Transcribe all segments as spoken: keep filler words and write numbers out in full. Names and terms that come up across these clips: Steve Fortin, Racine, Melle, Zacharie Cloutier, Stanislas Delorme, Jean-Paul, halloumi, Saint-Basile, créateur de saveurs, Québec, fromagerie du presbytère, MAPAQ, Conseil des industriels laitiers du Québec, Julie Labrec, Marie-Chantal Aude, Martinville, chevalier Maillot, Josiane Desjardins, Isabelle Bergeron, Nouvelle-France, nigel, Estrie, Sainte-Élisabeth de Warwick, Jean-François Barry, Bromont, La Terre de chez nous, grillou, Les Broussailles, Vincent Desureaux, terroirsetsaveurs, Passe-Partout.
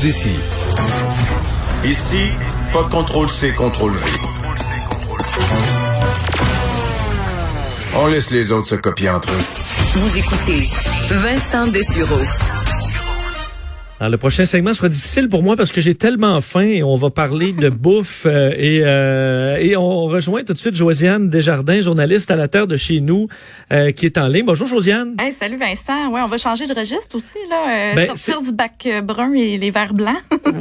D'ici. Ici, pas de contrôle C, contrôle V. On laisse les autres se copier entre eux. Vous écoutez Vincent Desureaux. Alors, le prochain segment sera difficile pour moi parce que j'ai tellement faim et on va parler de bouffe euh, et, euh, et on rejoint tout de suite Josiane Desjardins, journaliste à La Terre de chez nous, euh, qui est en ligne. Bonjour Josiane. Hey, salut Vincent. Ouais, on va changer de registre aussi là, euh, ben, sortir c'est... du bac euh, brun et les verres blancs.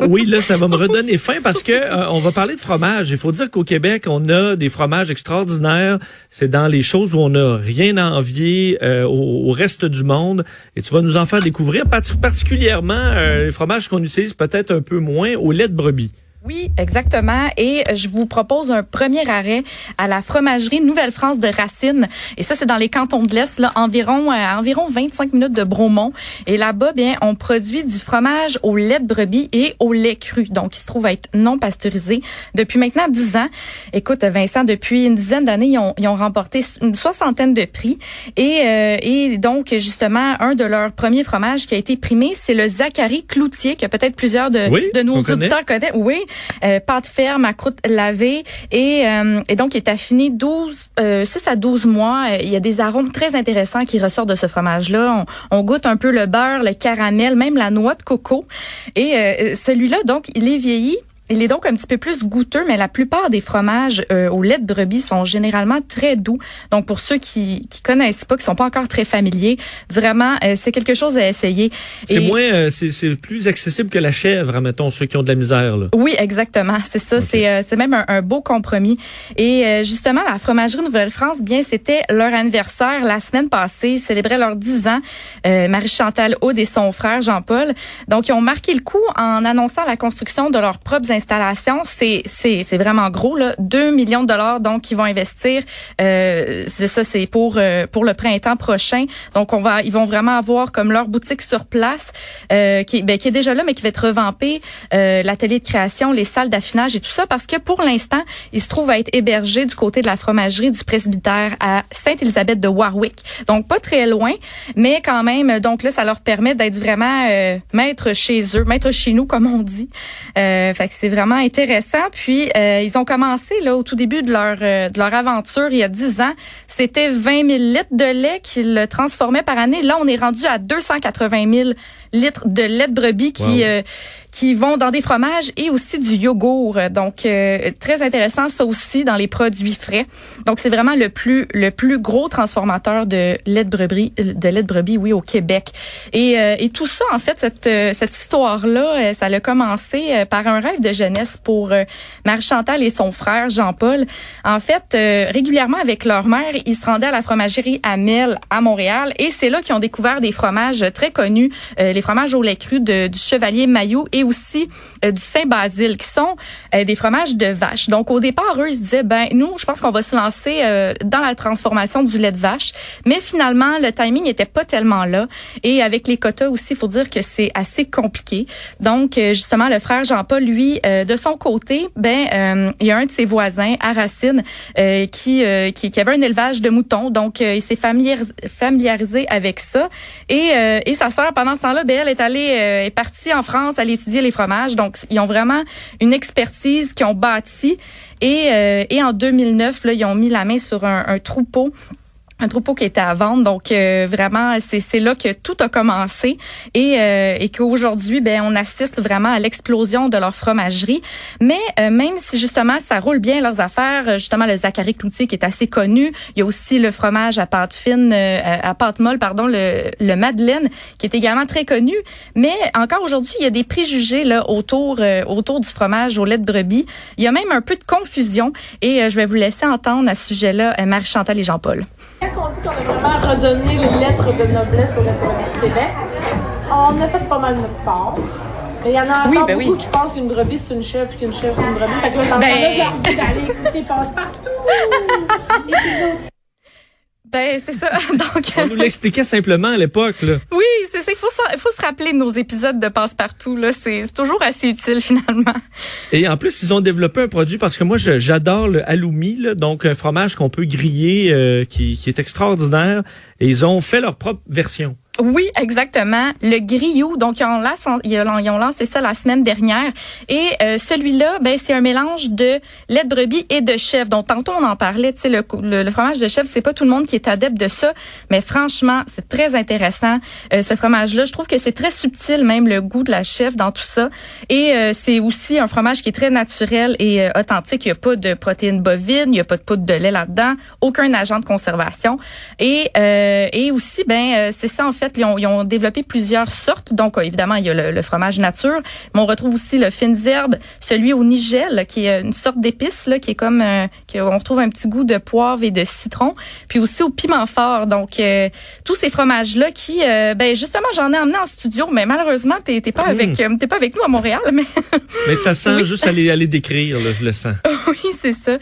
Oui, là ça va me redonner faim parce que euh, on va parler de fromage. Il faut dire qu'au Québec, on a des fromages extraordinaires. C'est dans les choses où on n'a rien à envier euh, au, au reste du monde et tu vas nous en faire découvrir particulièrement euh, Euh, les fromages qu'on utilise peut-être un peu moins au lait de brebis. Oui, exactement. Et je vous propose un premier arrêt à la fromagerie Nouvelle-France de Racine. Et ça, c'est dans les cantons de l'Est, là, environ, euh, environ vingt-cinq minutes de Bromont. Et là-bas, bien, on produit du fromage au lait de brebis et au lait cru. Donc, il se trouve à être non pasteurisé depuis maintenant dix ans. Écoute, Vincent, depuis une dizaine d'années, ils ont, ils ont remporté une soixantaine de prix. Et, euh, et donc, justement, un de leurs premiers fromages qui a été primé, c'est le Zacharie Cloutier, que peut-être plusieurs de, oui, de nos auditeurs connaissent. Oui. Euh, pâte ferme à croûte lavée et, euh, et donc il est affiné douze, euh, six à douze mois. Il y a des arômes très intéressants qui ressortent de ce fromage-là. On, on goûte un peu le beurre, le caramel, même la noix de coco. Et euh, celui-là, donc, il est vieilli. Il est donc un petit peu plus goûteux, mais la plupart des fromages euh, au lait de brebis sont généralement très doux. Donc, pour ceux qui qui connaissent pas, qui sont pas encore très familiers, vraiment, euh, c'est quelque chose à essayer. C'est Et, moins, euh, c'est, c'est plus accessible que la chèvre, admettons, ceux qui ont de la misère, là. Oui, exactement, c'est ça. Okay. C'est euh, c'est même un, un beau compromis. Et euh, justement, la fromagerie Nouvelle-France, bien, c'était leur anniversaire la semaine passée. Ils célébraient leurs dix ans. Euh, Marie-Chantal Aude et son frère Jean-Paul. Donc, ils ont marqué le coup en annonçant la construction de leurs propres installation, c'est c'est c'est vraiment gros là, deux millions de dollars donc qu'ils vont investir, euh, c'est ça c'est pour euh, pour le printemps prochain. Donc on va ils vont vraiment avoir comme leur boutique sur place euh, qui ben qui est déjà là mais qui va être revampée, euh, l'atelier de création, les salles d'affinage et tout ça parce que pour l'instant, ils se trouvent à être hébergés du côté de la fromagerie du presbytère à Sainte-Élisabeth de Warwick. Donc pas très loin, mais quand même donc là ça leur permet d'être vraiment euh, maîtres chez eux, maîtres chez nous comme on dit. Euh fait que c'est vraiment intéressant. Puis, euh, ils ont commencé là au tout début de leur euh, de leur aventure il y a dix ans. C'était vingt mille litres de lait qu'ils transformaient par année. Là, on est rendu à deux cent quatre-vingt mille litres de lait de brebis qui wow. euh, qui vont dans des fromages et aussi du yogourt. Donc, euh, très intéressant ça aussi dans les produits frais. Donc, c'est vraiment le plus le plus gros transformateur de lait de brebis de lait de brebis oui au Québec. Et euh, et tout ça en fait cette cette histoire là, ça a commencé par un rêve de jeunesse pour euh, Marie-Chantal et son frère Jean-Paul. En fait, euh, régulièrement avec leur mère, ils se rendaient à la fromagerie à Melle à Montréal et c'est là qu'ils ont découvert des fromages très connus, euh, les fromages au lait cru de, du chevalier Maillot et aussi euh, du Saint-Basile qui sont euh, des fromages de vache. Donc au départ, eux ils se disaient ben nous, je pense qu'on va se lancer euh, dans la transformation du lait de vache, mais finalement le timing n'était pas tellement là et avec les quotas aussi, il faut dire que c'est assez compliqué. Donc euh, justement le frère Jean-Paul lui Euh, de son côté, ben euh, il y a un de ses voisins à Racine euh, qui, euh, qui qui avait un élevage de moutons, donc euh, il s'est familiarisé, familiarisé avec ça. Et euh, et sa sœur pendant ce temps-là, ben elle est allée euh, est partie en France aller étudier les fromages. Donc ils ont vraiment une expertise qu'ils ont bâtie. Et euh, et en deux mille neuf, là, ils ont mis la main sur un, un troupeau. un troupeau qui était à vendre, donc euh, vraiment c'est c'est là que tout a commencé et euh, et qu'aujourd'hui ben on assiste vraiment à l'explosion de leur fromagerie, mais euh, même si justement ça roule bien leurs affaires, justement le Zacharie Cloutier qui est assez connu, il y a aussi le fromage à pâte fine euh, à pâte molle pardon le le Madeleine qui est également très connu, mais encore aujourd'hui il y a des préjugés là autour euh, autour du fromage au lait de brebis, il y a même un peu de confusion et euh, je vais vous laisser entendre à ce sujet-là euh, Marie-Chantal et Jean-Paul. Quand on dit qu'on a vraiment redonné les lettres de noblesse au lait de brebis du Québec, on a fait pas mal notre part. Mais il y en a encore oui, ben beaucoup oui. qui pensent qu'une brebis, c'est une chèvre, puis qu'une chèvre, c'est une brebis. Fait que là, dans ben... ce temps-là, j'ai envie d'aller écouter Passe-Partout. Et puis autres. Ben, c'est ça. Donc, on nous l'expliquait simplement à l'époque, là. Oui, c'est ça. Il faut, faut se rappeler de nos épisodes de Passe-Partout, là. C'est, c'est toujours assez utile, finalement. Et en plus, ils ont développé un produit, parce que moi, je, j'adore le halloumi, là. Donc, un fromage qu'on peut griller, euh, qui, qui est extraordinaire. Et ils ont fait leur propre version. Oui, exactement. Le grillou, donc ils ont, lancé, ils ont lancé ça la semaine dernière. Et euh, celui-là, ben c'est un mélange de lait de brebis et de chèvre. Donc tantôt on en parlait, tu sais, le, le, le fromage de chèvre, c'est pas tout le monde qui est adepte de ça, mais franchement, c'est très intéressant. Euh, ce fromage-là, je trouve que c'est très subtil, même le goût de la chèvre dans tout ça. Et euh, c'est aussi un fromage qui est très naturel et euh, authentique. Il n'y a pas de protéines bovines, il n'y a pas de poudre de lait là-dedans, aucun agent de conservation. Et euh, et aussi, ben euh, c'est ça en fait. Ils ont, ils ont développé plusieurs sortes. Donc, évidemment, il y a le, le fromage nature, mais on retrouve aussi le fines herbes, celui au nigel, qui est une sorte d'épice, là, qui est comme, euh, on retrouve un petit goût de poivre et de citron, puis aussi au piment fort. Donc, euh, tous ces fromages-là qui, euh, ben, justement, j'en ai emmené en studio, mais malheureusement, t'es, t'es pas mmh. avec, t'es pas avec nous à Montréal, mais. Mais ça sent oui. juste aller, aller décrire, là, je le sens. Oui, c'est ça.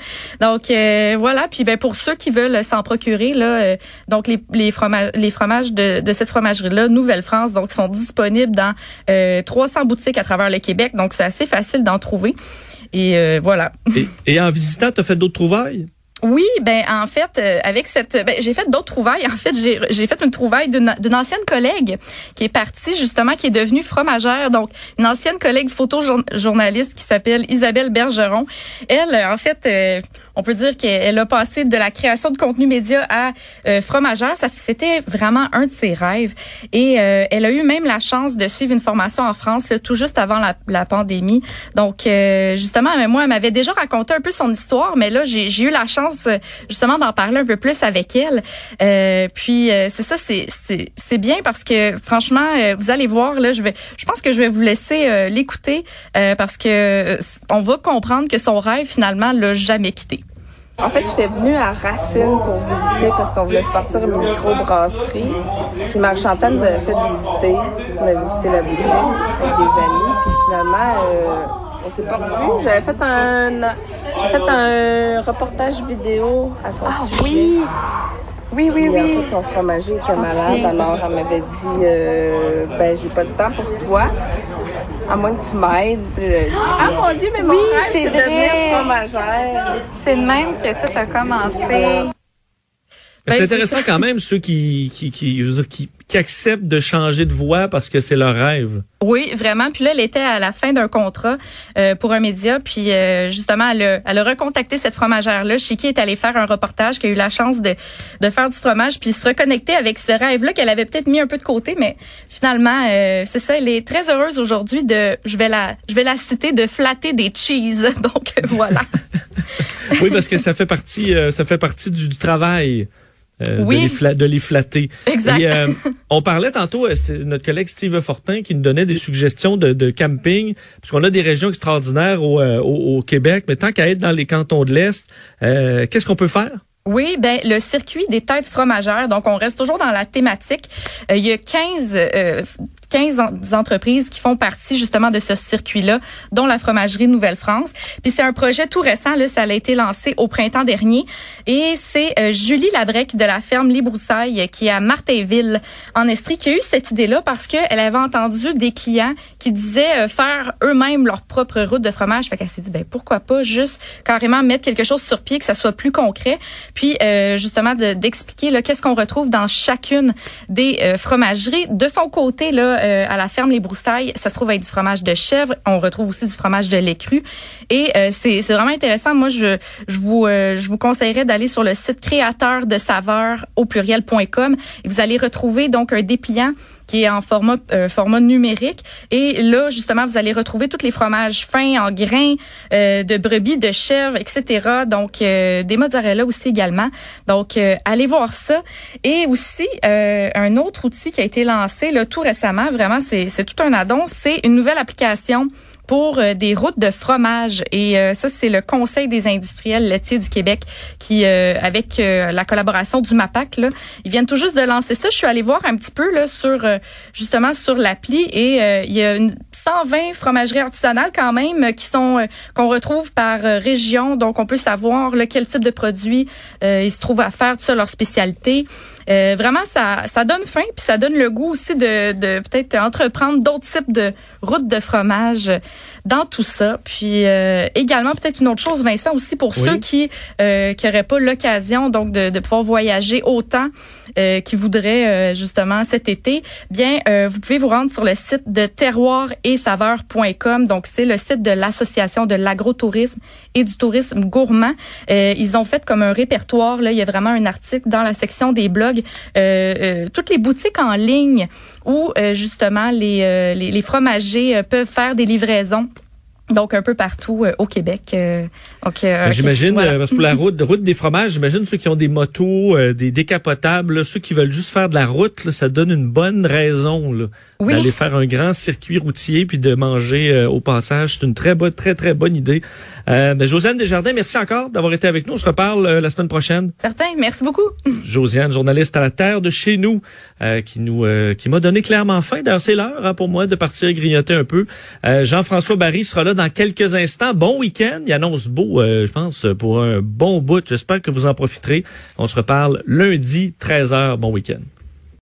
Donc, euh, voilà. Puis, ben, pour ceux qui veulent s'en procurer, là, euh, donc, les, les fromages, les fromages de, de cette fromagerie-là, Nouvelle-France, donc sont disponibles dans euh, trois cents boutiques à travers le Québec, donc c'est assez facile d'en trouver. Et euh, voilà. Et, et en visitant, t'as fait d'autres trouvailles? Oui, ben en fait euh, avec cette ben j'ai fait d'autres trouvailles. En fait, j'ai j'ai fait une trouvaille d'une d'une ancienne collègue qui est partie justement qui est devenue fromagère. Donc une ancienne collègue photojournaliste qui s'appelle Isabelle Bergeron. Elle en fait euh, on peut dire qu'elle a passé de la création de contenu média à euh, fromagère, ça c'était vraiment un de ses rêves et euh, elle a eu même la chance de suivre une formation en France là, tout juste avant la la pandémie. Donc euh, justement moi elle m'avait déjà raconté un peu son histoire, mais là j'ai j'ai eu la chance justement d'en parler un peu plus avec elle. Euh, puis euh, c'est ça, c'est c'est c'est bien parce que franchement, euh, vous allez voir là, je vais, je pense que je vais vous laisser euh, l'écouter euh, parce que euh, on va comprendre que son rêve finalement l'a jamais quitté. En fait, j'étais venue à Racine pour visiter parce qu'on voulait se partir une microbrasserie. Puis Marie-Chantal nous avait fait visiter, on a visité la boutique avec des amis. Puis finalement. Euh, On s'est pas revus. J'avais fait un, fait un reportage vidéo à son ah, sujet. Oui, oui, puis, oui, oui. En fait, son fromager était malade. Alors, elle m'avait dit, euh, ben, j'ai pas de temps pour toi. À moins que tu m'aides. Je dis, ah mon Dieu, mais mon oui, rêve, c'est, c'est de devenir fromagère. C'est de même que tout a commencé. Ben, c'est intéressant c'est quand même ceux qui qui qui, je veux dire, qui qui acceptent de changer de voie parce que c'est leur rêve. Oui, vraiment. Puis là, elle était à la fin d'un contrat euh, pour un média. Puis euh, justement, elle a, elle a recontacté cette fromagère-là, chez qui est allée faire un reportage, qui a eu la chance de de faire du fromage, puis se reconnecter avec ce rêve-là qu'elle avait peut-être mis un peu de côté, mais finalement, euh, c'est ça. Elle est très heureuse aujourd'hui de, je vais la, je vais la citer, de flatter des cheese. Donc voilà. Oui, parce que ça fait partie, euh, ça fait partie du, du travail. Euh, oui. de, les fla- de les flatter. Exact. Et, euh, on parlait tantôt, c'est notre collègue Steve Fortin qui nous donnait des suggestions de, de camping, puisqu'on a des régions extraordinaires au, euh, au, au Québec, mais tant qu'à être dans les cantons de l'Est, euh, qu'est-ce qu'on peut faire? Oui, ben le circuit des têtes fromagères, donc on reste toujours dans la thématique. Euh, il y a quinze, euh, quinze entreprises qui font partie justement de ce circuit-là, dont la fromagerie Nouvelle-France. Puis c'est un projet tout récent, là, ça a été lancé au printemps dernier. Et c'est euh, Julie Labrec de la ferme Les Broussailles, qui est à Martinville, en Estrie, qui a eu cette idée-là parce qu'elle avait entendu des clients qui disaient euh, faire eux-mêmes leur propre route de fromage. Fait qu'elle s'est dit, ben pourquoi pas juste carrément mettre quelque chose sur pied, que ça soit plus concret. Puis euh, justement de, d'expliquer là qu'est-ce qu'on retrouve dans chacune des euh, fromageries. De son côté là euh, à la ferme Les Broussailles, ça se trouve avec du fromage de chèvre, on retrouve aussi du fromage de lait cru et euh, c'est c'est vraiment intéressant. Moi je je vous euh, je vous conseillerais d'aller sur le site créateur de saveurs au pluriel point com et vous allez retrouver donc un dépliant qui est en format euh, format numérique. Et là, justement, vous allez retrouver tous les fromages fins, en grains, euh, de brebis, de chèvre, et cetera. Donc, euh, des mozzarella aussi également. Donc, euh, allez voir ça. Et aussi, euh, un autre outil qui a été lancé là, tout récemment, vraiment, c'est, c'est tout un add-on, c'est une nouvelle application pour euh, des routes de fromage. Et euh, ça, c'est le Conseil des industriels laitiers du Québec qui, euh, avec euh, la collaboration du MAPAQ, là, ils viennent tout juste de lancer ça. Je suis allée voir un petit peu là sur euh, justement sur l'appli et euh, il y a une cent vingt fromageries artisanales quand même qui sont euh, qu'on retrouve par euh, région. Donc, on peut savoir là, quel type de produits euh, ils se trouvent à faire, tout ça, leur spécialité. euh, vraiment, ça, ça donne faim, puis ça donne le goût aussi de, de peut-être entreprendre d'autres types de routes de fromage dans tout ça. Puis euh, également, peut-être une autre chose, Vincent, aussi pour oui. ceux qui euh, qui n'auraient pas l'occasion donc de, de pouvoir voyager autant euh, qu'ils voudraient euh, justement cet été, bien, euh, vous pouvez vous rendre sur le site de terroirs et saveurs point com. Donc, c'est le site de l'Association de l'agrotourisme et du tourisme gourmand. Euh, ils ont fait comme un répertoire. Là, il y a vraiment un article dans la section des blogs. Euh, euh, toutes les boutiques en ligne où, euh, justement, les, euh, les, les fromagers euh, peuvent faire des livraisons. Donc, un peu partout euh, au Québec. Euh, donc, euh, ben, j'imagine, okay, voilà. euh, parce que pour la route, route des fromages, j'imagine ceux qui ont des motos, euh, des décapotables, là, ceux qui veulent juste faire de la route, là, ça donne une bonne raison là, oui. d'aller faire un grand circuit routier puis de manger euh, au passage. C'est une très bonne, très, très bonne idée. Euh, ben, Josiane Desjardins, merci encore d'avoir été avec nous. On se reparle euh, la semaine prochaine. Certain, merci beaucoup. Josiane, journaliste à La Terre de chez nous, euh, qui nous euh, qui m'a donné clairement faim. D'ailleurs, c'est l'heure hein, pour moi de partir grignoter un peu. Euh, Jean-François Barry sera là dans quelques instants. Bon week-end. Il annonce beau, euh, je pense, pour un bon bout. J'espère que vous en profiterez. On se reparle lundi, treize heures. Bon week-end.